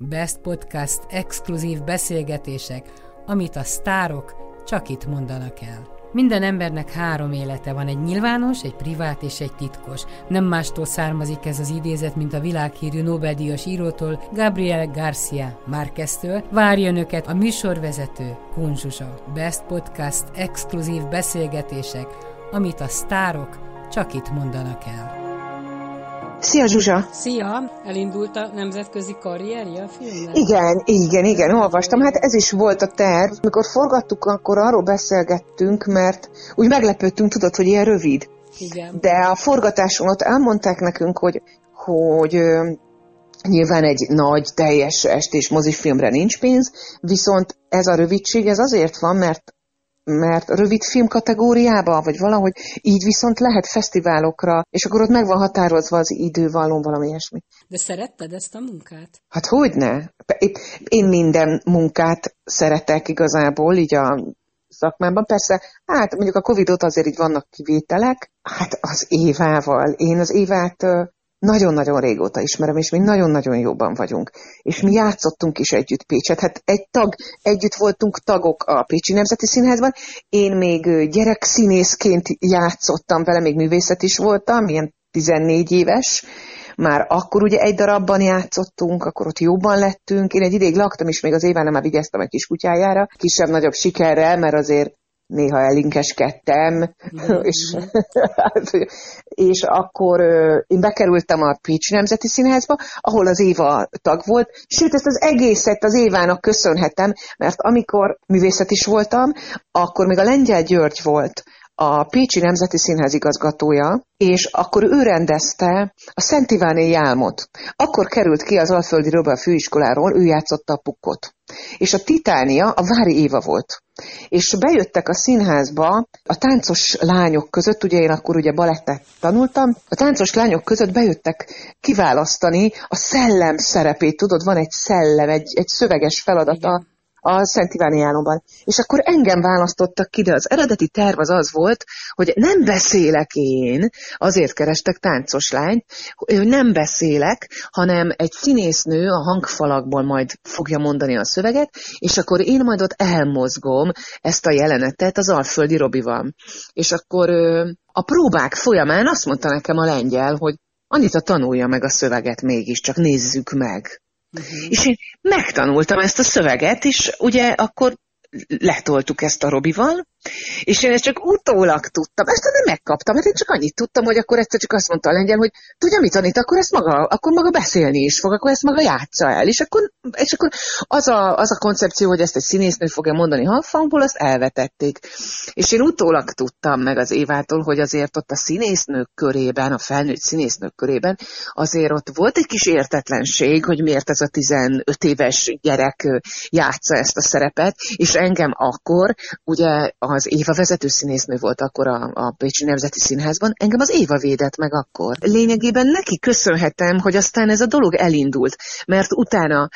Best Podcast exkluzív beszélgetések, amit a sztárok csak itt mondanak el. Minden embernek három élete van, egy nyilvános, egy privát és egy titkos. Nem mástól származik ez az idézet, mint a világhírű Nobel-díjas írótól, Gabriel García Márqueztől. Várja önöket a műsorvezető, Kun Zsuzsa. Best Podcast exkluzív beszélgetések, amit a sztárok csak itt mondanak el. Szia, Zsuzsa! Szia! Elindult a nemzetközi karrierje a filmnek? Igen, olvastam. Hát ez is volt a terv. Mikor forgattuk, akkor arról beszélgettünk, mert úgy meglepődtünk, tudod, hogy ilyen rövid. Igen. De a forgatáson ott elmondták nekünk, hogy nyilván egy nagy, teljes estés mozifilmre nincs pénz, viszont ez a rövidség, ez azért van, mert rövid film kategóriába, vagy valahogy így viszont lehet fesztiválokra, és akkor ott meg van határozva az idővallon, valami ilyesmi. De szeretted ezt a munkát? Hát hogyne? Én minden munkát szeretek igazából, így a szakmámban. Persze, hát mondjuk a Covid óta azért így vannak kivételek. Hát az Évával. Én az Évát nagyon-nagyon régóta ismerem, és mi nagyon-nagyon jóban vagyunk. És mi játszottunk is együtt Pécset. Hát együtt voltunk tagok a Pécsi Nemzeti Színházban. Én még gyerekszínészként játszottam vele, még művészet is voltam, ilyen 14 éves. Már akkor ugye egy darabban játszottunk, akkor ott jóban lettünk. Én egy ideig laktam is, még az Évánál már vigyáztam egy kis kutyájára. Kisebb-nagyobb sikerrel, mert azért néha elinkeskedtem, és akkor én bekerültem a Pécsi Nemzeti Színházba, ahol az Éva tag volt, sőt, ezt az egészet az Évának köszönhetem, mert amikor művészet is voltam, akkor még a Lengyel György volt a Pécsi Nemzeti Színház igazgatója, és akkor ő rendezte a Szent Iváni Jálmot. Akkor került ki az Alföldi Róbert főiskoláról, ő játszotta a Pukkot. És a Titánia a Vári Éva volt. És bejöttek a színházba a táncos lányok között, ugye én akkor ugye balettet tanultam, a táncos lányok között bejöttek kiválasztani a szellem szerepét, tudod, van egy szellem, egy szöveges feladata a Szent Iváni Jálomban. És akkor engem választottak ki, de az eredeti terv az volt, hogy nem beszélek én, azért kerestek táncos lányt, hogy nem beszélek, hanem egy színésznő a hangfalakból majd fogja mondani a szöveget, és akkor én majd ott elmozgom ezt a jelenetet az Alföldi Robival. És akkor a próbák folyamán azt mondta nekem a lengyel, hogy Anita, tanulja meg a szöveget mégiscsak, nézzük meg. És én megtanultam ezt a szöveget, és ugye akkor letoltuk ezt a Robival, és én ezt csak utólag tudtam, ezt nem megkaptam, mert én csak annyit tudtam, hogy akkor egyszer csak azt mondta a lengyel, hogy tudja mit, Anita, akkor ezt maga beszélni is fog, akkor ezt maga játsza el, és akkor az a koncepció, hogy ezt egy színésznő fogja mondani hangfalból, azt elvetették. És én utólag tudtam meg az Évától, hogy azért ott a színésznők körében, a felnőtt színésznők körében azért ott volt egy kis értetlenség, hogy miért ez a 15 éves gyerek játsza ezt a szerepet, és engem akkor, ugye az Éva vezető színésznő volt akkor a Pécsi Nemzeti Színházban, engem az Éva védett meg akkor. Lényegében neki köszönhetem, hogy aztán ez a dolog elindult, mert utána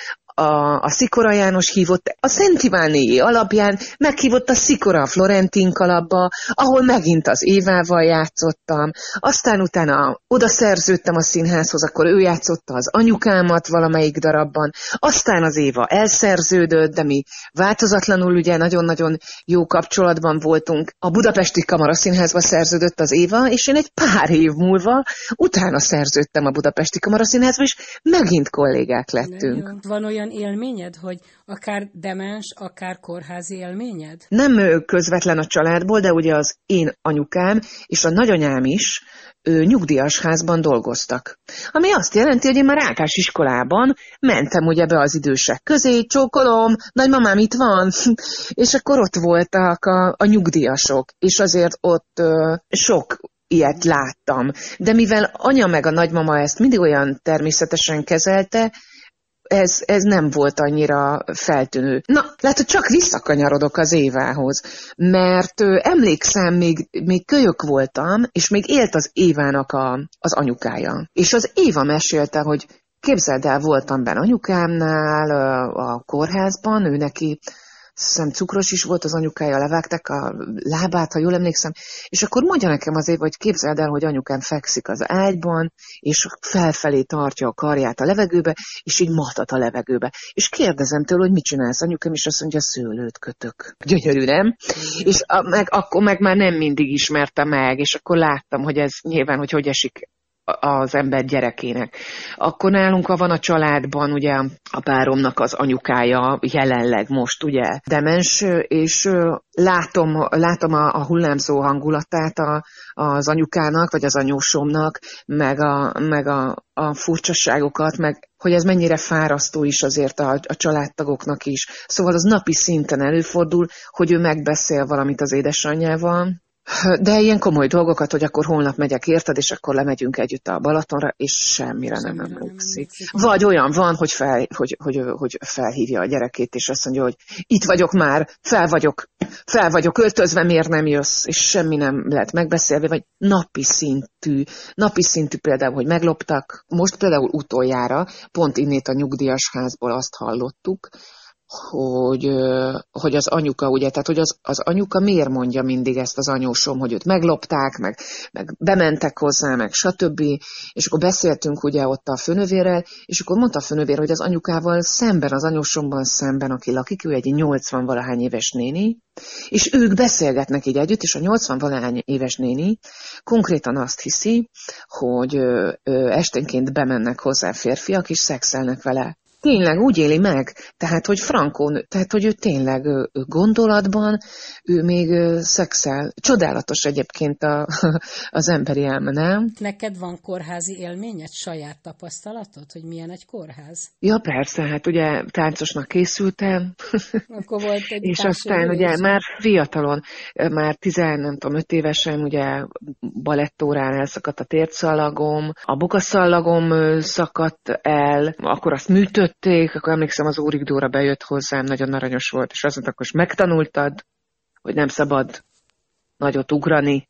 a Szikora János hívott, a Szent Ivánéi alapján meghívott a Szikora Florentink alapba, ahol megint az Évával játszottam, aztán utána oda szerződtem a színházhoz, akkor ő játszotta az anyukámat valamelyik darabban, aztán az Éva elszerződött, de mi változatlanul ugye nagyon-nagyon jó kapcsolatban voltunk. A Budapesti Kamara Színházba szerződött az Éva, és én egy pár év múlva utána szerződtem a Budapesti Kamara Színházba, és megint kollégák lettünk. Van olyan élményed, hogy akár demens, akár kórházi élményed? Nem közvetlen a családból, de ugye az én anyukám és a nagyanyám is nyugdíjas házban dolgoztak. Ami azt jelenti, hogy én már Ákás iskolában mentem ugye be az idősek közé, csókolom, nagymamám itt van, és akkor ott voltak a nyugdíjasok, és azért ott sok ilyet láttam. De mivel anya meg a nagymama ezt mindig olyan természetesen kezelte, ez nem volt annyira feltűnő. Na, lehet, hogy csak visszakanyarodok az Évához, mert emlékszem, még kölyök voltam, és még élt az Évának az anyukája. És az Éva mesélte, hogy képzeld el, voltam benne anyukámnál a kórházban, ő neki hiszem cukros is volt, az anyukája, levágták a lábát, ha jól emlékszem, és akkor mondja nekem az Éva, hogy képzeld el, hogy anyukám fekszik az ágyban, és felfelé tartja a karját a levegőbe, és így matat a levegőbe. És kérdezem tőle, hogy mit csinálsz, anyukám, és azt mondja, szőlőt kötök. Gyönyörű, nem? És akkor már nem mindig ismerte meg, és akkor láttam, hogy ez nyilván, hogy esik az ember gyerekének. Akkor nálunk van a családban, ugye a páromnak az anyukája jelenleg most, ugye, demens, és látom a hullámzó hangulatát az anyukának, vagy az anyósomnak, meg a furcsaságokat, meg hogy ez mennyire fárasztó is azért a családtagoknak is. Szóval az napi szinten előfordul, hogy ő megbeszél valamit az édesanyjával, de ilyen komoly dolgokat, hogy akkor holnap megyek érted, és akkor lemegyünk együtt a Balatonra, és semmire nem emlékszik. Vagy olyan van, hogy, hogy felhívja a gyerekét, és azt mondja, hogy itt vagyok már, fel vagyok öltözve, miért nem jössz, és semmi nem lehet megbeszélve, vagy napi szintű például, hogy megloptak. Most például utoljára, pont innét a nyugdíjas házból azt hallottuk, hogy az anyuka, ugye, tehát hogy az anyuka miért mondja mindig ezt az anyósom, hogy őt meglopták, meg bementek hozzá, meg stb. És akkor beszéltünk ugye ott a főnövérrel, és akkor mondta a főnövér, hogy az anyukával szemben, az anyósomban szemben, aki lakik, ő egy 80-valahány éves néni, és ők beszélgetnek így együtt, és a 80-valahány éves néni konkrétan azt hiszi, hogy esténként bemennek hozzá férfiak, és szexelnek vele. Tényleg úgy éli meg, tehát hogy frankon, tehát hogy ő tényleg gondolatban, ő még szexel. Csodálatos egyébként az emberi elme, nem? Neked van kórházi élményed, saját tapasztalatod, hogy milyen egy kórház? Ja persze, hát ugye táncosnak készültem, akkor volt egy és aztán ugye már fiatalon, már 15 évesen ugye balettórán elszakadt a térszalagom, a bokaszalagom szakadt el, akkor azt műtött, akkor emlékszem, az Órik Dóra bejött hozzám, nagyon aranyos volt, és azt mondta, hogy megtanultad, hogy nem szabad nagyot ugrani,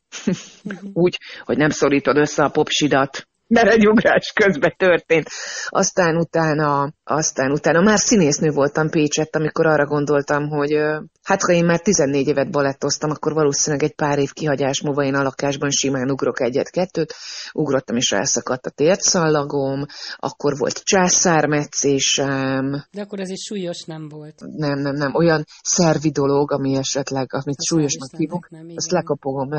úgy, hogy nem szorítod össze a popsidat, mert egy ugrás közben történt. Aztán utána már színésznő voltam Pécsett, amikor arra gondoltam, hogy hát ha én már 14 évet balettoztam, akkor valószínűleg egy pár év kihagyás múlva én a lakásban simán ugrok egyet-kettőt. Ugrottam, és elszakadt a térszallagom, akkor volt császármetszésem. De akkor ez egy súlyos nem volt. Nem. Olyan szervi dolog, ami esetleg, amit súlyosnak hívok, azt lekopogom.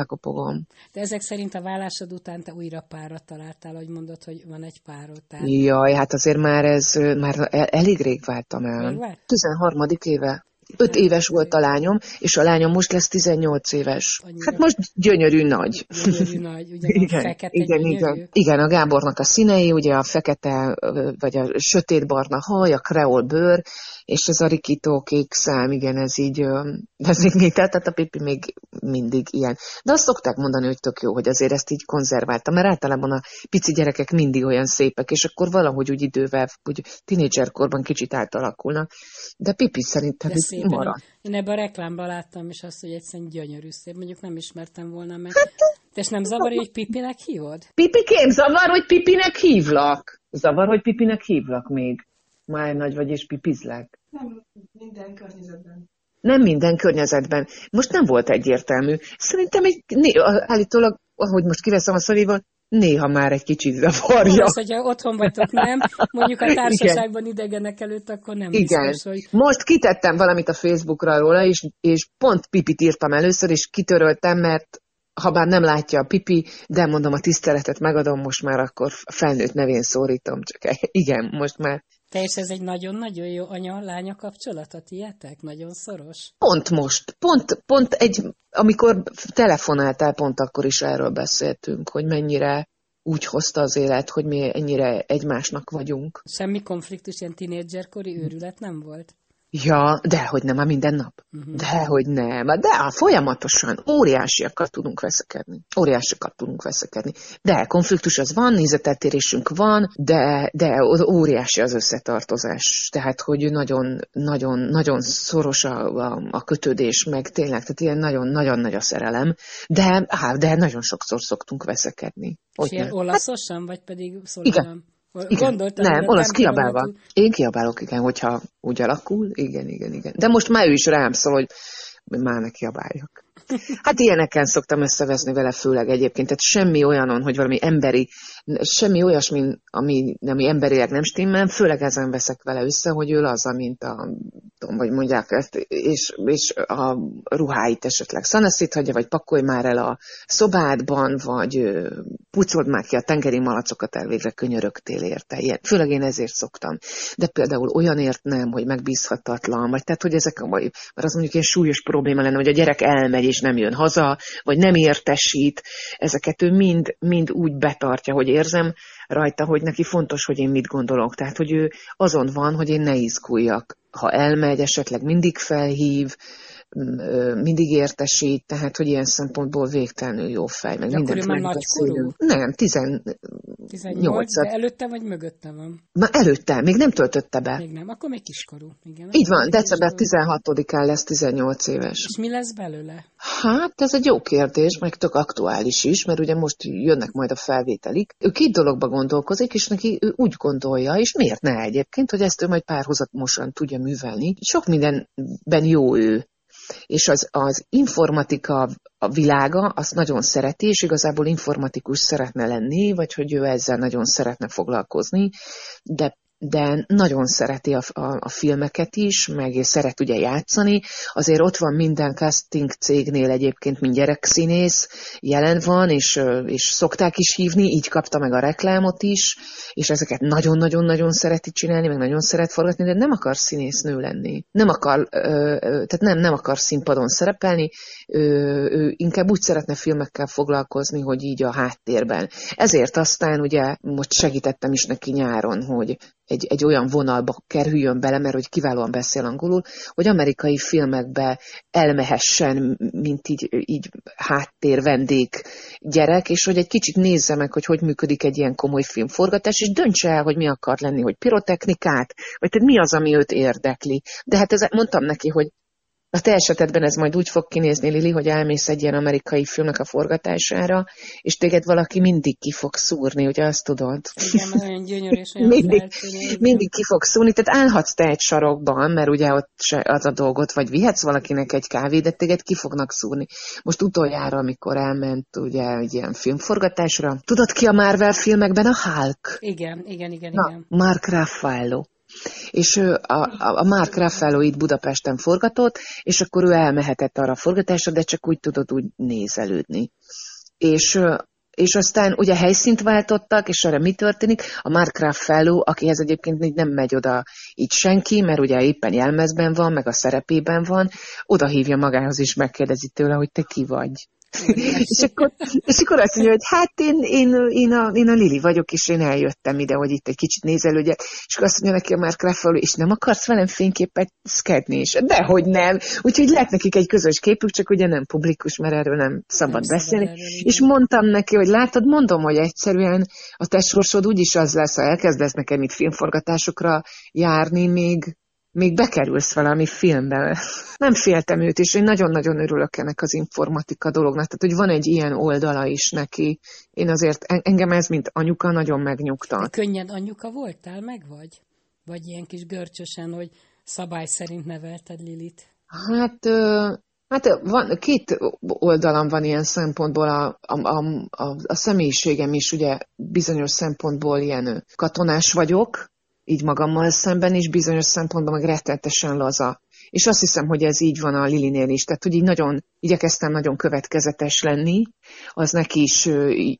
De ezek szerint a vállásod után te újra párra találtál, hogy mondod, hogy van egy párod. Tehát... Jaj, hát azért már ez, már elég rég váltam el. 13. éve. 5 éves volt a lányom, és a lányom most lesz 18 éves. Annyira. Hát most gyönyörű nagy. Gyönyörű nagy, ugye igen, fekete igen. Igen, a Gábornak a színei, ugye a fekete, vagy a sötétbarna haj, a kreol bőr, és ez a rikító kék szám, igen, ez így még tehát a Pipi még mindig ilyen. De azt szokták mondani, hogy tök jó, hogy azért ezt így konzerváltam, mert általában a pici gyerekek mindig olyan szépek, és akkor valahogy úgy idővel, úgy tínédzserkorban kicsit átalakulnak. De Pipi szerintem így marad. Én ebben a reklámban láttam is azt, hogy egyszerűen gyönyörű szép, mondjuk nem ismertem volna meg. Hát, te és nem zavar, hogy Pipinek hívod? Pipikém, zavar, hogy Pipinek hívlak. Zavar, hogy Pipinek hívlak még. Már nagy vagy, és pipizlek. Nem minden környezetben. Nem minden környezetben. Most nem volt egyértelmű. Szerintem állítólag, ahogy most kiveszem a szavival, néha már egy kicsit zavarja. Az, hogyha otthon vagytok, nem? Mondjuk a társaságban igen. Idegenek előtt, akkor nem igen. Biztos, hogy... Most kitettem valamit a Facebookra róla, és pont Pipit írtam először, és kitöröltem, mert habár nem látja a Pipi, de mondom, a tiszteletet megadom, most már akkor felnőtt nevén szórítom. Csak igen, most már... És ez egy nagyon-nagyon jó anya-lánya kapcsolata, tiétek? Nagyon szoros? Pont most. Pont amikor telefonáltál, pont akkor is erről beszéltünk, hogy mennyire úgy hozta az élet, hogy mi ennyire egymásnak vagyunk. Semmi konfliktus, ilyen tínédzserkori őrület nem volt? Ja, dehogy nem, már minden nap. Dehogy nem, de folyamatosan óriásiakat tudunk veszekedni. De konfliktus az van, nézeteltérésünk van, de óriási az összetartozás. Tehát, hogy nagyon, nagyon, nagyon szoros a kötődés, meg tényleg, tehát ilyen nagyon-nagyon nagy a szerelem, de nagyon sokszor szoktunk veszekedni. És ilyen olaszosan, vagy pedig szorosan? Igen. Gondoltam, nem, olasz kiabálva. Én kiabálok, igen, hogyha úgy alakul. Igen. De most már ő is rám szól, hogy már ne kiabáljak. Hát ilyeneken szoktam összevezni vele főleg egyébként. Tehát semmi olyanon, hogy valami emberi, semmi olyasmi, ami emberileg nem stimmel, főleg ezen veszek vele össze, hogy ő az, mint a, tudom, vagy mondják ezt, és a ruháit esetleg szanaszíthatja, vagy pakolj már el a szobádban, vagy pucold már ki a tengeri malacokat, elvégre könyörögtél érte. Ilyen. Főleg én ezért szoktam. De például olyanért nem, hogy megbízhatatlan, vagy tehát, hogy ezek a mai, mert az mondjuk ilyen súlyos probléma lenne, hogy a gyerek elmegy és nem jön haza, vagy nem értesít, ezeket ő mind úgy betartja, hogy érzem rajta, hogy neki fontos, hogy én mit gondolok. Tehát, hogy ő azon van, hogy én ne izguljak. Ha elmegy, esetleg mindig felhív, mindig értesít, tehát, hogy ilyen szempontból végtelenül jó fej. Meg mindent megbeszélünk. Nem, 18. De előtte vagy mögötte van? Már előtte, még nem töltötte be. Még nem, akkor még kiskorú. Igen, így van, december 16-án lesz 18 éves. És mi lesz belőle? Hát, ez egy jó kérdés, meg tök aktuális is, mert ugye most jönnek majd a felvételik. Ő két dologba gondolkozik, és neki ő úgy gondolja, és miért ne egyébként, hogy ezt ő majd párhuzamosan tudja művelni. Sok mindenben jó ő. És az informatika a világa, azt nagyon szereti, és igazából informatikus szeretne lenni, vagy hogy ő ezzel nagyon szeretne foglalkozni, de nagyon szereti a filmeket is, meg szeret ugye játszani. Azért ott van minden casting cégnél egyébként, mint gyerekszínész, jelen van, és szokták is hívni, így kapta meg a reklámot is, és ezeket nagyon-nagyon-nagyon szereti csinálni, meg nagyon szeret forgatni, de nem akar színésznő lenni. Nem akar, tehát nem akar színpadon szerepelni, ő inkább úgy szeretne filmekkel foglalkozni, hogy így a háttérben. Ezért aztán ugye most segítettem is neki nyáron, hogy egy olyan vonalba kerüljön bele, mert hogy kiválóan beszél angolul, hogy amerikai filmekbe elmehessen, mint így háttérvendég gyerek, és hogy egy kicsit nézze meg, hogy működik egy ilyen komoly filmforgatás, és döntse el, hogy mi akar lenni, hogy pirotechnikát, vagy tehát mi az, ami őt érdekli. De hát mondtam neki, hogy a te esetedben ez majd úgy fog kinézni, Lili, hogy elmész egy ilyen amerikai filmnek a forgatására, és téged valaki mindig ki fog szúrni, ugye azt tudod? Igen, olyan gyönyörű és olyan mindig ki fog szúrni, tehát állhatsz te egy sarokban, mert ugye ott az a dolgot, vagy vihetsz valakinek egy kávét, de téged ki fognak szúrni. Most utoljára, amikor elment ugye egy ilyen filmforgatásra, tudod ki a Marvel filmekben? A Hulk? Igen. Na, Mark Ruffalo. És a Mark Ruffalo itt Budapesten forgatott, és akkor ő elmehetett arra a forgatásra, de csak úgy tudod úgy nézelődni. És aztán ugye helyszínt váltottak, és erre mi történik? A Mark Ruffalo, akihez egyébként nem megy oda így senki, mert ugye éppen jelmezben van, meg a szerepében van, oda hívja magához és megkérdezi tőle, hogy te ki vagy. és akkor azt mondja, hogy hát én a Lili vagyok, és én eljöttem ide, hogy itt egy kicsit nézelődjek. És akkor azt mondja neki a Mark Ruffalo, és nem akarsz velem fényképet szkedni? És dehogy nem. Úgyhogy lett nekik egy közös képük, csak ugye nem publikus, mert erről nem szabad beszélni. És mondtam neki, hogy látod, mondom, hogy egyszerűen a testkorsod úgyis az lesz, ha elkezdesz nekem itt filmforgatásokra járni, még bekerülsz valami filmbe. Nem féltem őt, és én nagyon-nagyon örülök ennek az informatika dolognak. Tehát, hogy van egy ilyen oldala is neki. Én azért, engem ez, mint anyuka, nagyon megnyugtat. Könnyen anyuka voltál, meg vagy? Vagy ilyen kis görcsösen, hogy szabály szerint nevelted Lilit? Hát van, két oldalam van ilyen szempontból, a személyiségem is, ugye bizonyos szempontból ilyen katonás vagyok, így magammal szemben, és bizonyos szempontban meg rettenetesen laza. És azt hiszem, hogy ez így van a Lilinél is. Tehát, hogy így nagyon, igyekeztem nagyon következetes lenni, az neki is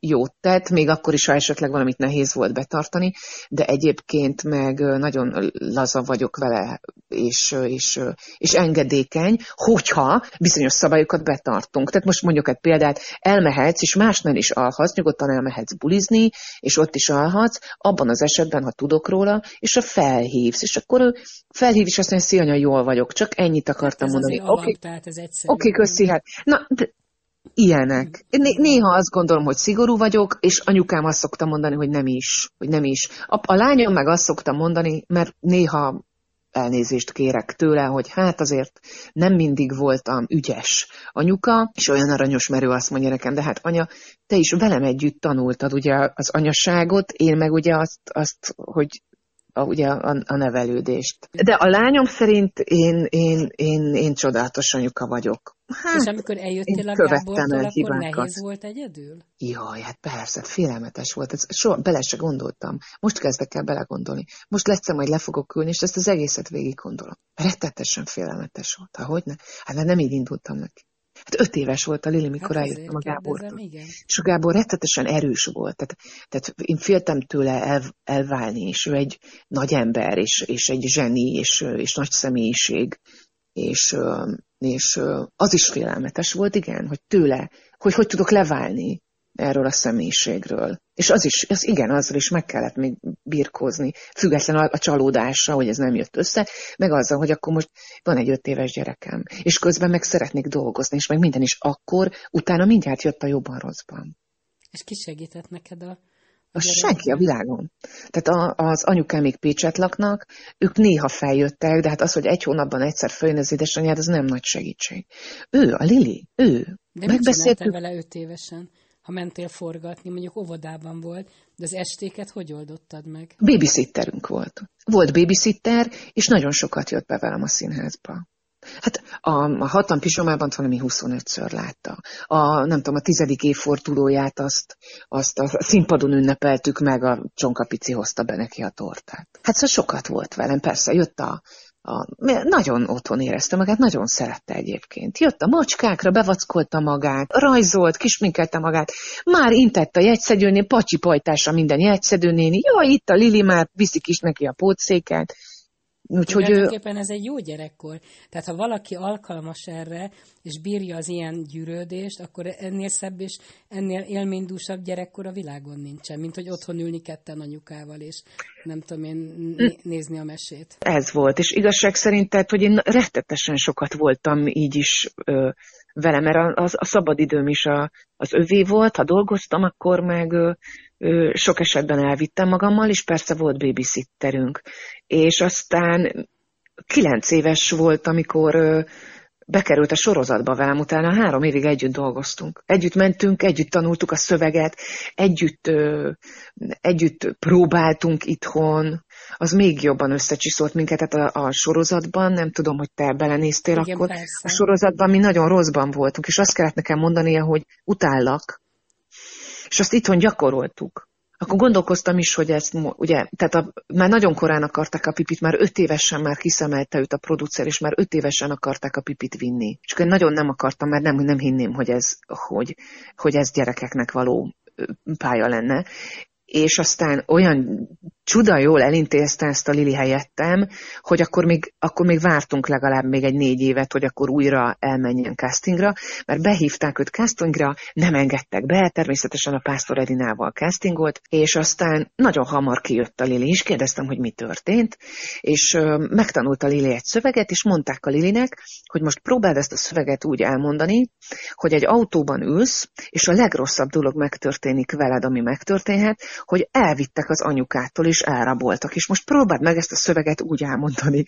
jót tett, még akkor is, ha esetleg valamit nehéz volt betartani, de egyébként meg nagyon laza vagyok vele, és engedékeny, hogyha bizonyos szabályokat betartunk. Tehát most mondjuk egy példát, elmehetsz, és másnál is alhatsz, nyugodtan elmehetsz bulizni, és ott is alhatsz, abban az esetben, ha tudok róla, és felhívsz. És akkor ő felhív, és azt mondja, szia anya, jól vagyok, csak ennyit akartam mondani. Oké, köszi, hát. Na, ilyenek. Néha azt gondolom, hogy szigorú vagyok, és anyukám azt szokta mondani, hogy nem is. A lányom meg azt szokta mondani, mert néha elnézést kérek tőle, hogy hát azért nem mindig voltam ügyes anyuka, és olyan aranyos, mert ő azt mondja nekem, de hát anya, te is velem együtt tanultad ugye az anyaságot, én meg ugye azt hogy a nevelődést. De a lányom szerint én csodálatos anyuka vagyok. Hát, és amikor eljöttél a Gábortól, akkor nehéz volt egyedül? Jaj, hát persze, félelmetes volt. Ezt soha bele se gondoltam. Most kezdek el belegondolni. Most egyszer majd le fogok ülni, és ezt az egészet végig gondolom. Rettetesen félelmetes volt. Hogyne? Hát nem így indultam neki. Hát 5 éves volt a Lili, mikor eljöttem a Gábortól. És a Gábor rettetesen erős volt. Tehát én féltem tőle elválni, és ő egy nagy ember, és egy zseni, és nagy személyiség. És az is félelmetes volt, igen, hogy tőle, hogy tudok leválni erről a személyiségről. És azzal is meg kellett még birkózni, független a csalódásra, hogy ez nem jött össze, meg azzal, hogy akkor most van egy 5 éves gyerekem, és közben meg szeretnék dolgozni, és meg minden is akkor, utána mindjárt jött a jobban rosszban. És ki segített neked a senki a világon. Tehát az anyukám még Pécsett laknak, ők néha feljöttek, de hát az, hogy 1 hónapban egyszer följön az édesanyád, az nem nagy segítség. Ő, a Lili, ő. De megbeszéltük vele 5 évesen, ha mentél forgatni, mondjuk óvodában volt, de az estéket hogy oldottad meg? Babysitterünk volt. Volt babysitter, és nagyon sokat jött be velem a színházba. Hát a 6 pizsomában valami 25-ször látta. A 10. évfordulóját azt a színpadon ünnepeltük meg, a Csonkapici hozta be neki a tortát. Hát szóval sokat volt velem, persze, jött nagyon otthon érezte magát, nagyon szerette egyébként. Jött a macskákra, bevackolta magát, rajzolt, kisminkelte magát, már intett a jegyszedőnél, pacsipajtása minden jegyszedőnéni, jaj, itt a Lili már viszik is neki a pótszéket. Úgyhogy tulajdonképpen ez egy jó gyerekkor. Tehát ha valaki alkalmas erre, és bírja az ilyen gyűrődést, akkor ennél szebb és ennél élménydúsabb gyerekkor a világon nincsen, mint hogy otthon ülni ketten anyukával, és nem tudom én nézni a mesét. Ez volt, és igazság szerint, tehát, hogy én rettetesen sokat voltam így is vele, mert a szabadidőm is az övé volt, ha dolgoztam, akkor meg sok esetben elvittem magammal, és persze volt babysitterünk. És aztán 9 éves volt, amikor bekerült a sorozatba velem, utána 3 évig együtt dolgoztunk. Együtt mentünk, együtt tanultuk a szöveget, együtt próbáltunk itthon. Az még jobban összecsiszolt minket, tehát a sorozatban, nem tudom, hogy te belenéztél. Igen, akkor persze. A sorozatban mi nagyon rosszban voltunk, és azt kellett nekem mondania, hogy utállak, és azt itthon gyakoroltuk. Akkor gondolkoztam is, hogy ezt, ugye, tehát már nagyon korán akarták a Pipit, már 5 évesen már kiszemelte őt a producer, és már 5 évesen akarták a Pipit vinni. Csak én nagyon nem akartam, mert nem hinném, hogy ez gyerekeknek való pálya lenne. És aztán olyan csuda jól elintézte ezt a Lili helyettem, hogy akkor még vártunk legalább még egy 4 évet, hogy akkor újra elmenjen castingra, mert behívták őt castingra, nem engedtek be, természetesen a Pásztor Edinával castingolt, és aztán nagyon hamar kijött a Lili is, kérdeztem, hogy mi történt, és megtanult a Lili egy szöveget, és mondták a Lilinek, hogy most próbáld ezt a szöveget úgy elmondani, hogy egy autóban ülsz, és a legrosszabb dolog megtörténik veled, ami megtörténhet, hogy elvittek az anyukától, és elraboltak, és most próbáld meg ezt a szöveget úgy elmondani.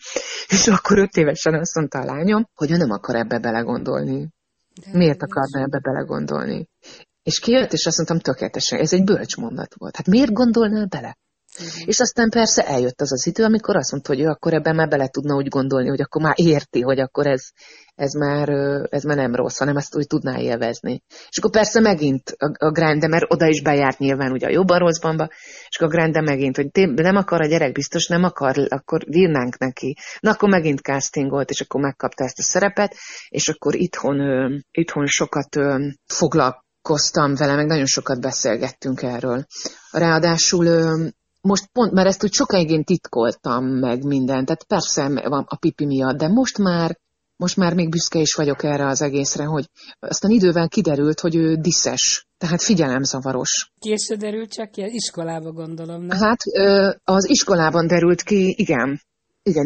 És akkor 5 évesen azt mondta a lányom, hogy ő nem akar ebbe belegondolni. De miért akarna ebbe belegondolni? És kijött, és azt mondtam, tökéletesen, ez egy bölcs mondat volt. Hát miért gondolnál bele? Uh-huh. És aztán persze eljött az idő, amikor azt mondta, hogy ő akkor ebben már bele tudna úgy gondolni, hogy akkor már érti, hogy akkor ez már nem rossz, hanem ezt úgy tudná élvezni. És akkor persze megint a Grande, mert oda is bejárt nyilván ugye a jobban rosszbanba, és akkor a Grande megint, hogy nem akar a gyerek, biztos nem akar, akkor írnánk neki. Na akkor megint castingolt, és akkor megkapta ezt a szerepet, és akkor itthon sokat foglalkoztam vele, meg nagyon sokat beszélgettünk erről. Ráadásul most pont, mert ezt úgy sokáig én titkoltam meg mindent, tehát persze van a Pipi miatt, de most már még büszke is vagyok erre az egészre, hogy aztán idővel kiderült, hogy ő diszes, tehát figyelemzavaros. Később derült csak ki? Iskolába gondolom, nem? Hát az iskolában derült ki, igen.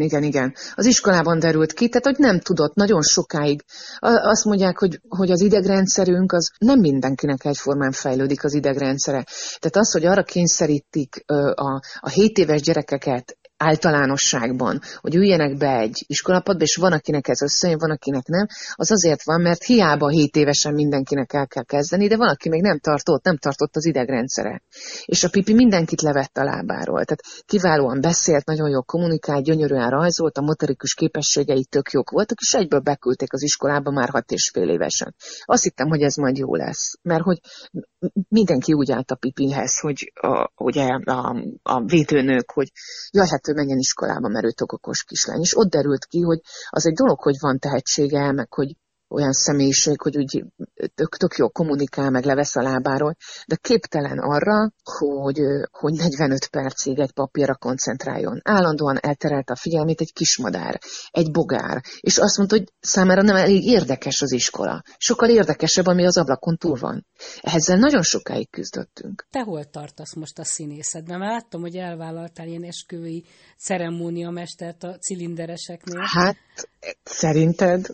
Igen. Az iskolában derült ki, tehát hogy nem tudott nagyon sokáig. Azt mondják, hogy az idegrendszerünk az nem mindenkinek egyformán fejlődik az idegrendszere. Tehát az, hogy arra kényszerítik a 7 éves gyerekeket általánosságban, hogy üljenek be egy iskolapadba, és van, akinek ez összejön, van, akinek nem, az azért van, mert hiába 7 évesen mindenkinek el kell kezdeni, de van, aki még nem tartott az idegrendszere. És a Pipi mindenkit levett a lábáról. Tehát kiválóan beszélt, nagyon jól kommunikált, gyönyörűen rajzolt, a motorikus képességei tök jók voltak, és egyből beküldték az iskolába már 6,5 évesen. Azt hittem, hogy ez majd jó lesz, mert hogy mindenki úgy állt a Pipihez, hogy a védőnők, hogy jaj, hát ő menjen iskolába, mert ő tök okos kislány. És ott derült ki, hogy az egy dolog, hogy van tehetsége, meg hogy olyan személyiség, hogy úgy tök jó kommunikál, meg levesz a lábáról, de képtelen arra, hogy 45 percig egy papírra koncentráljon. Állandóan elterelt a figyelmét egy kismadár, egy bogár, és azt mondta, hogy számára nem elég érdekes az iskola. Sokkal érdekesebb, ami az ablakon túl van. Ezzel nagyon sokáig küzdöttünk. Te hol tartasz most a színészetben? Már láttam, hogy elvállaltál ilyen esküvői ceremóniamestert a cilindereseknél. Hát, szerinted?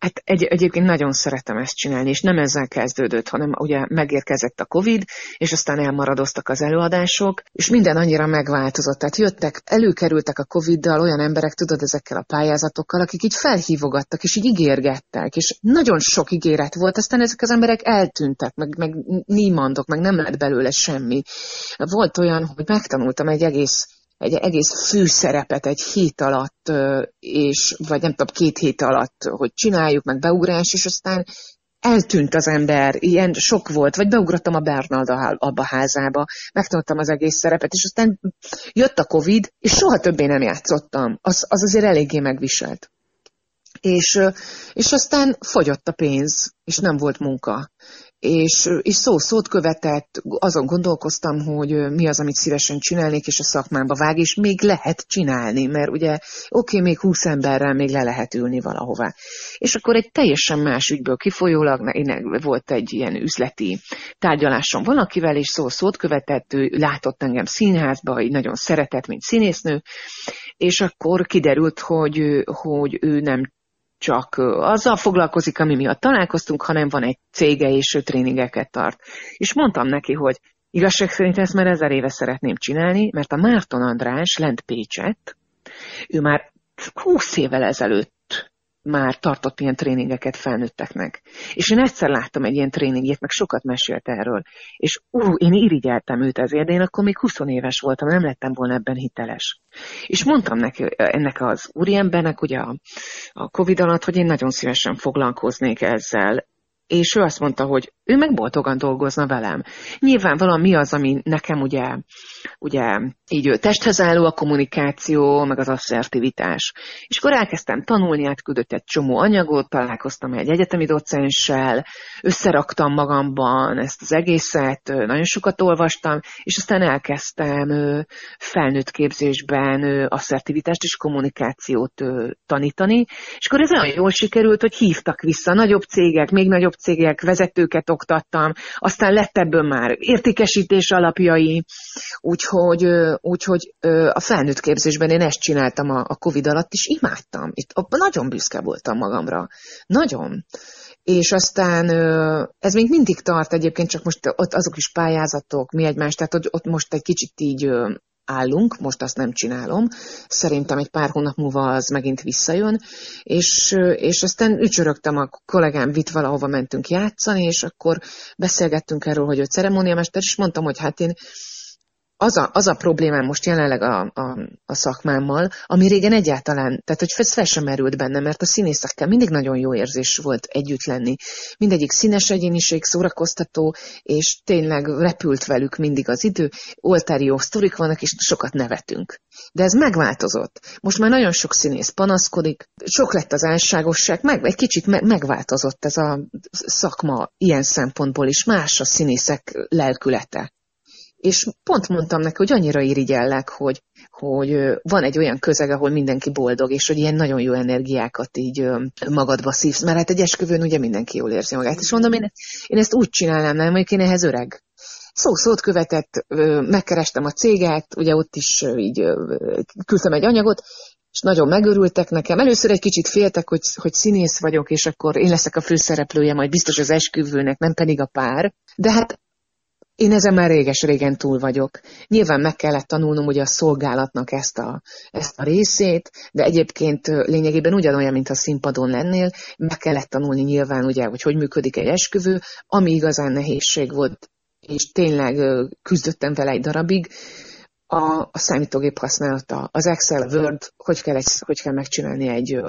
Hát egyébként nagyon szeretem ezt csinálni, és nem ezzel kezdődött, hanem ugye megérkezett a Covid, és aztán elmaradoztak az előadások, és minden annyira megváltozott. Tehát előkerültek a Covid-dal olyan emberek, tudod, ezekkel a pályázatokkal, akik így felhívogattak, és így ígérgettek, és nagyon sok ígéret volt, aztán ezek az emberek eltűntek, meg nímandok, meg nem lett belőle semmi. Volt olyan, hogy megtanultam egy egész főszerepet egy hét alatt, vagy nem tudom, 2 hét alatt, hogy csináljuk, meg beugrás, és aztán eltűnt az ember, ilyen sok volt, vagy beugrottam a Bernalda abba házába, megtanultam az egész szerepet, és aztán jött a Covid, és soha többé nem játszottam. Az azért eléggé megviselt. És aztán fogyott a pénz, és nem volt munka. És szót követett, azon gondolkoztam, hogy mi az, amit szívesen csinálnék, és a szakmámba vág, és még lehet csinálni, mert ugye még 20 emberrel még le lehet ülni valahová. És akkor egy teljesen más ügyből kifolyólag, volt egy ilyen üzleti tárgyalásom valakivel, és szót követett, ő látott engem színházba, így nagyon szeretett, mint színésznő, és akkor kiderült, hogy ő nem csak azzal foglalkozik, ami miatt találkoztunk, hanem van egy cége, és ő tréningeket tart. És mondtam neki, hogy igazság szerint ezt már 1000 éve szeretném csinálni, mert a Márton András lent Pécsett, ő már 20 évvel ezelőtt már tartott ilyen tréningeket felnőtteknek. És én egyszer láttam egy ilyen tréningjét, meg sokat mesélt erről. És én irigyeltem őt ezért, de én akkor még 20 éves voltam, nem lettem volna ebben hiteles. És mondtam neki, ennek az úriembernek ugye a Covid alatt, hogy én nagyon szívesen foglalkoznék ezzel. És ő azt mondta, hogy ő meg boldogan dolgozna velem. Nyilvánvalóan mi az, ami nekem ugye így testhez álló a kommunikáció, meg az asszertivitás. És akkor elkezdtem tanulni, átküldött egy csomó anyagot, találkoztam egy egyetemi docenssel, összeraktam magamban ezt az egészet, nagyon sokat olvastam, és aztán elkezdtem felnőtt képzésben asszertivitást és kommunikációt tanítani. És akkor ez olyan jól sikerült, hogy hívtak vissza nagyobb cégek, még nagyobb cégek, vezetőket oktattam, aztán lett ebből már értékesítés alapjai, úgyhogy a felnőtt képzésben én ezt csináltam a Covid alatt, és imádtam. Nagyon büszke voltam magamra. Nagyon. És aztán ez még mindig tart egyébként, csak most ott azok is pályázatok, mi egymás, tehát ott most egy kicsit így állunk, most azt nem csinálom. Szerintem egy pár hónap múlva az megint visszajön, és aztán ücsörögtem a kollégám Vit, valahova mentünk játszani, és akkor beszélgettünk erről, hogy ő ceremóniamester, és mondtam, hogy hát én az a problémám most jelenleg a szakmámmal, ami régen egyáltalán, tehát hogy fel sem merült bennem, mert a színészekkel mindig nagyon jó érzés volt együtt lenni. Mindegyik színes egyéniség, szórakoztató, és tényleg repült velük mindig az idő, oltári jó sztorik vannak, és sokat nevetünk. De ez megváltozott. Most már nagyon sok színész panaszkodik, sok lett az álságosság, egy kicsit megváltozott ez a szakma ilyen szempontból is, más a színészek lelkülete. És pont mondtam neki, hogy annyira irigyellek, hogy van egy olyan közeg, ahol mindenki boldog, és hogy ilyen nagyon jó energiákat így magadba szívsz. Mert hát egy esküvőn ugye mindenki jól érzi magát. És mondom, én ezt úgy csinálnám, nem, mondjuk én ehhez öreg. Szót követett, megkerestem a céget, ugye ott is így küldtem egy anyagot, és nagyon megörültek nekem. Először egy kicsit féltek, hogy színész vagyok, és akkor én leszek a főszereplője, majd biztos az esküvőnek, nem pedig a pár. De hát Én ezen már réges-régen túl vagyok. Nyilván meg kellett tanulnom ugye a szolgálatnak ezt a részét, de egyébként lényegében ugyanolyan, mint ha színpadon lennél. Meg kellett tanulni nyilván, ugye, hogy működik egy esküvő, ami igazán nehézség volt, és tényleg küzdöttem vele egy darabig. A számítógép használata, az Excel, Word, hogy kell megcsinálni egy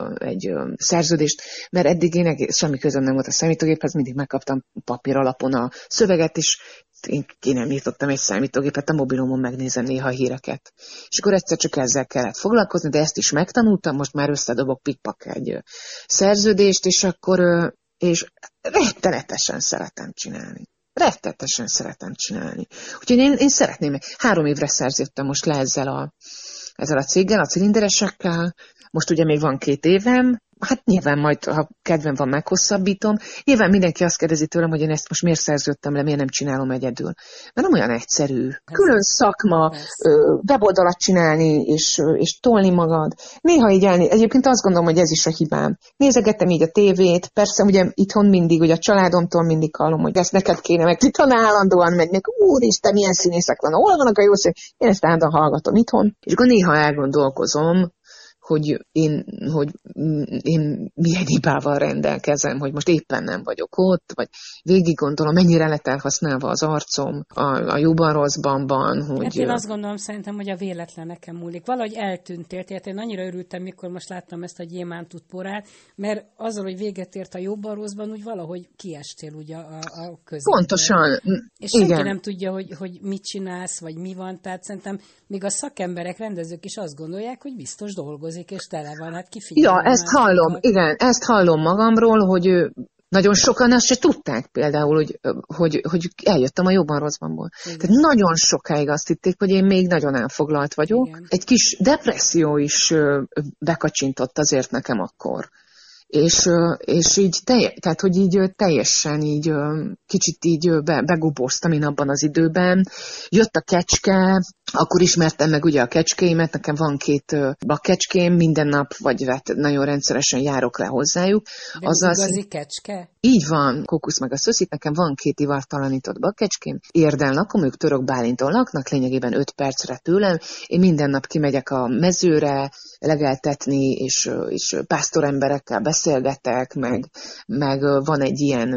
szerződést, mert eddig én egész semmi közöm nem volt a számítógéphez, mindig megkaptam papír alapon a szöveget, és én ki nem nyitottam egy számítógépet, a mobilomon megnézem néha a híreket. És akkor egyszer csak ezzel kellett foglalkozni, de ezt is megtanultam, most már összedobok pikpak egy szerződést, és rettenetesen szeretem csinálni. Rettetesen szeretem csinálni. Úgyhogy én szeretném, 3 évre szerződtem most le ezzel a céggel, a cilinderesekkel, most ugye még van 2 évem, hát nyilván majd, ha kedvem van, meghosszabbítom. Nyilván mindenki azt kérdezi tőlem, hogy én ezt most miért szerződtem le, miért nem csinálom egyedül. Mert nem olyan egyszerű. Külön szakma, weboldalat csinálni, és tolni magad. Néha így állni. Egyébként azt gondolom, hogy ez is a hibám. Nézegettem így a tévét, persze ugye itthon mindig, ugye a családomtól mindig hallom, hogy ezt neked kéne meg. Itthon állandóan megynek, úristen, milyen színészek van, hol vannak a jó színészek? Én ezt állandóan hallgatom itthon. És akkor néha elgondolkozom, hogy én milyen hibával rendelkezem, hogy most éppen nem vagyok ott, vagy végig gondolom, mennyire lett elhasználva az arcom a jóban-rosszban, hogy... Hát én azt gondolom, szerintem, hogy a véletlen nekem múlik. Valahogy eltűntél, tehát én annyira örültem, mikor most láttam ezt a gyémántút porát, mert azzal, hogy véget ért a jóban-rosszban, úgy valahogy kiestél ugye a közben. Pontosan. És igen. Senki nem tudja, hogy mit csinálsz, vagy mi van, tehát szerintem még a szakemberek, rendezők is azt gondolják, hogy biztos dolgozik, és tele van, hát kifigyelni. Ja, ezt hallom, igen, ezt hallom magamról, hogy nagyon sokan azt se tudták például, hogy eljöttem a jobban-rosszbanból. Tehát nagyon sokáig azt hitték, hogy én még nagyon elfoglalt vagyok. Igen. Egy kis depresszió is bekacsintott azért nekem akkor. És így, tehát, hogy így teljesen így, kicsit így begubóztam én abban az időben. Jött a kecske, akkor ismertem meg ugye a kecskéimet, nekem van 2 bakecském, minden nap, vagy hát nagyon rendszeresen járok le hozzájuk. De igazi kecske? Így van, Kókusz meg a Szöszit, nekem van 2 ivartalanított bakecském, Érden lakom, ők Török Bálinton laknak, lényegében 5 percre tőlem, én minden nap kimegyek a mezőre legeltetni, és pásztoremberekkel beszélgetek, meg van egy ilyen...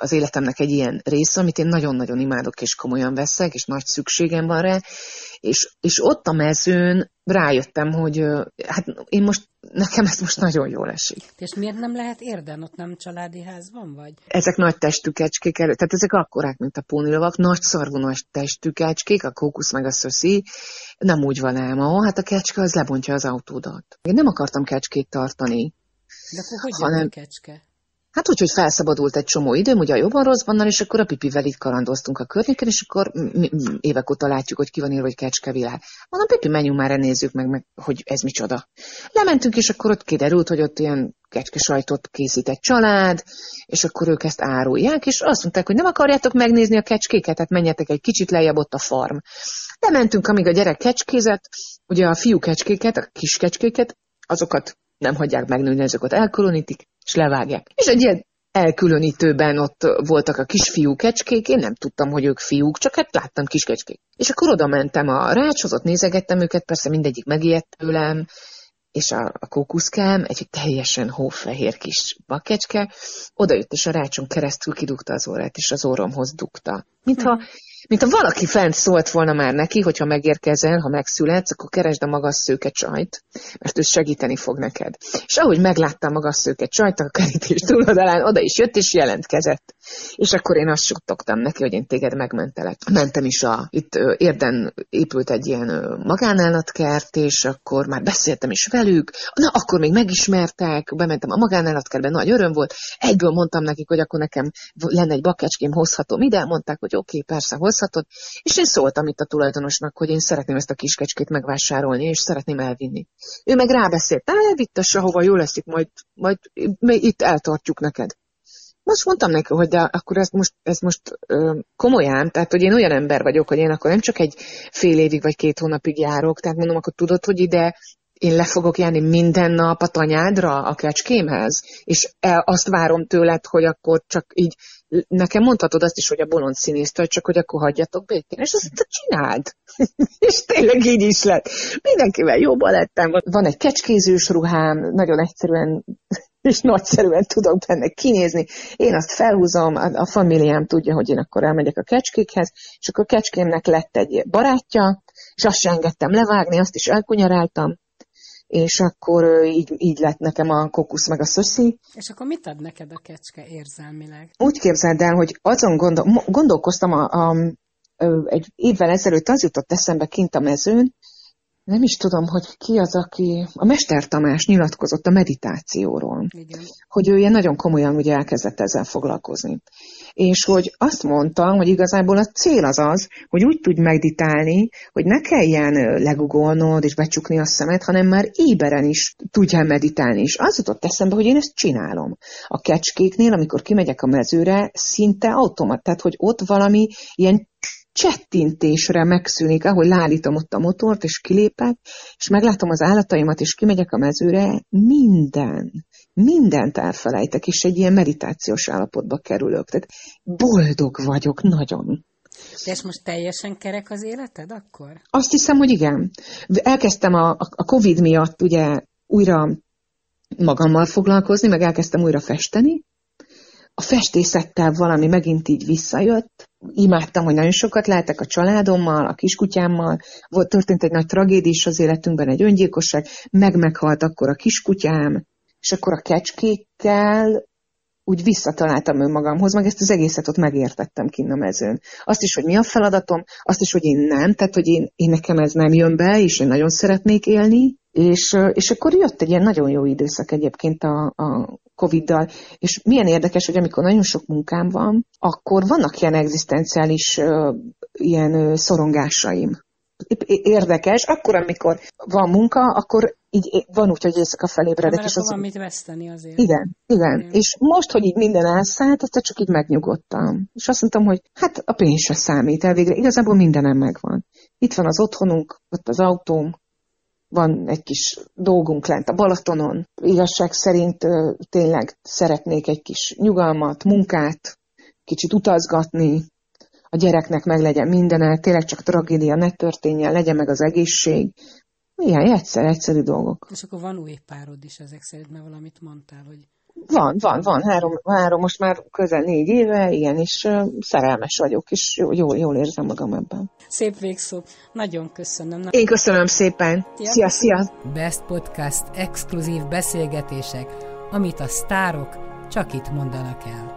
az életemnek egy ilyen része, amit én nagyon-nagyon imádok, és komolyan veszek, és nagy szükségem van rá, és ott a mezőn rájöttem, hogy hát én most, nekem ez most nagyon jól esik. És miért nem lehet Érden, ott nem családi házban vagy? Ezek nagy testű kecskék, tehát ezek akkorák, mint a pónilovak, nagy szarvonos testű kecskék, a Kókusz meg a Szöszi, nem úgy van ám, hát a kecske az lebontja az autódat. Én nem akartam kecskét tartani. De akkor hogy jön a kecske? Hát úgy, hogy felszabadult egy csomó időm, ugye a jobban-rosszbannal, és akkor a Pipivel itt kalandoztunk a környéken, és akkor évek óta látjuk, hogy ki van írva, hogy Kecskevilág. Mondom, Pipi, menjünk már, nézzük meg, hogy ez micsoda. Lementünk, és akkor ott kiderült, hogy ott ilyen kecskesajtot készít egy család, és akkor ők ezt árulják, és azt mondták, hogy nem akarjátok megnézni a kecskéket, tehát menjetek egy kicsit lejjebb, ott a farm. Lementünk, amíg a gyerek kecskézett, ugye a fiú kecskéket, a kis kecskéket, azokat nem hagyják megnőni, azokat elkülönítik, és levágják. És egy ilyen elkülönítőben ott voltak a kisfiú kecskék, én nem tudtam, hogy ők fiúk, csak hát láttam kiskecskék. És akkor oda mentem a rácshoz, ott nézegettem őket, persze mindegyik megijedt tőlem, és a Kókuszkám, egy teljesen hófehér kis bakecske, odajött, és a rácson keresztül kidugta az orrát, és az orromhoz dugta. Mintha valaki fent szólt volna már neki, hogyha megérkezel, ha megszületsz, akkor keresd a magasszőke csajt, mert ő segíteni fog neked. És ahogy meglátta a magasszőke csajt, a kerítés túloldalán oda is jött, és jelentkezett. És akkor én azt suttogtam neki, hogy én téged megmentelek. Mentem is itt Érden épült egy ilyen magánállatkert, és akkor már beszéltem is velük. Na, akkor még megismertek, bementem a magánállatkertbe, nagy öröm volt. Egyből mondtam nekik, hogy akkor nekem lenne egy bakecském, hozhatom ide, mondták, hogy oké, persze, hozhatod. És én szóltam itt a tulajdonosnak, hogy én szeretném ezt a kiskecskét megvásárolni, és szeretném elvinni. Ő meg rábeszélt, elvittesse, hova jól leszik, majd itt eltartjuk neked. Most mondtam neki, hogy de akkor ezt most komolyan, tehát hogy én olyan ember vagyok, hogy én akkor nem csak egy fél évig vagy 2 hónapig járok, tehát mondom, akkor tudod, hogy ide én le fogok járni minden nap a tanyádra, a kecskémhez, és azt várom tőled, hogy akkor csak így nekem mondhatod azt is, hogy a bolond színésztől, csak hogy akkor hagyjatok békén. És azt csináld. És tényleg így is lett. Mindenkivel jobban lettem. Van egy kecskézős ruhám, nagyon egyszerűen és nagyszerűen tudok benne kinézni. Én azt felhúzom, a familiám tudja, hogy én akkor elmegyek a kecskékhez, és akkor a kecskémnek lett egy barátja, és azt sem engedtem levágni, azt is elkunyaráltam, és akkor így lett nekem a kokusz meg a szöszi. És akkor mit ad neked a kecske érzelmileg? Úgy képzeld el, hogy azon gondolkoztam, egy évvel ezelőtt az jutott eszembe kint a mezőn, nem is tudom, hogy ki az, aki... A Mester Tamás nyilatkozott a meditációról. Igen. Hogy ő ilyen nagyon komolyan ugye elkezdett ezzel foglalkozni. És hogy azt mondta, hogy igazából a cél az az, hogy úgy tudj meditálni, hogy ne kelljen legugolnod és becsukni a szemed, hanem már éberen is tudjál meditálni. És az jutott eszembe, hogy én ezt csinálom. A kecskéknél, amikor kimegyek a mezőre, szinte automat, tehát hogy ott valami ilyen csettintésre megszűnik, ahogy lálítom ott a motort, és kilépek, és meglátom az állataimat, és kimegyek a mezőre, mindent elfelejtek, és egy ilyen meditációs állapotba kerülök. Tehát boldog vagyok, nagyon. De és most teljesen kerek az életed akkor? Azt hiszem, hogy igen. Elkezdtem a Covid miatt ugye újra magammal foglalkozni, meg elkezdtem újra festeni. A festészettel valami megint így visszajött. Imádtam, hogy nagyon sokat lehetek a családommal, a kiskutyámmal. Történt egy nagy tragédia is az életünkben, egy öngyilkosság. Meghalt akkor a kiskutyám, és akkor a kecskékkel úgy visszataláltam önmagamhoz, meg ezt az egészet ott megértettem kinn a mezőn. Azt is, hogy mi a feladatom, azt is, hogy én nem, tehát, hogy én nekem ez nem jön be, és én nagyon szeretnék élni. És akkor jött egy ilyen nagyon jó időszak egyébként a Covid-dal, és milyen érdekes, hogy amikor nagyon sok munkám van, akkor vannak ilyen egzisztenciális ilyen szorongásaim. Érdekes, akkor, amikor van munka, akkor így van úgy, hogy éjszaka felébredek. Mert akkor van mit veszteni azért. Igen. És most, hogy így minden elszállt, aztán csak így megnyugodtam. És azt mondtam, hogy hát a pénz se számít elvégre. Igazából mindenem megvan. Itt van az otthonunk, ott az autóm, van egy kis dolgunk lent a Balatonon. Igazság szerint tényleg szeretnék egy kis nyugalmat, munkát, kicsit utazgatni, a gyereknek meg legyen minden, tényleg csak tragédia ne történjen, legyen meg az egészség. Ilyen egyszerű dolgok. És akkor van új párod is ezek szerint, mert valamit mondtál, hogy... Van. Három, most már közel 4 éve, igen, és szerelmes vagyok, és jól érzem magam ebben. Szép végszó. Nagyon köszönöm. Én köszönöm szépen. Szia! Best Podcast exkluzív beszélgetések, amit a sztárok csak itt mondanak el.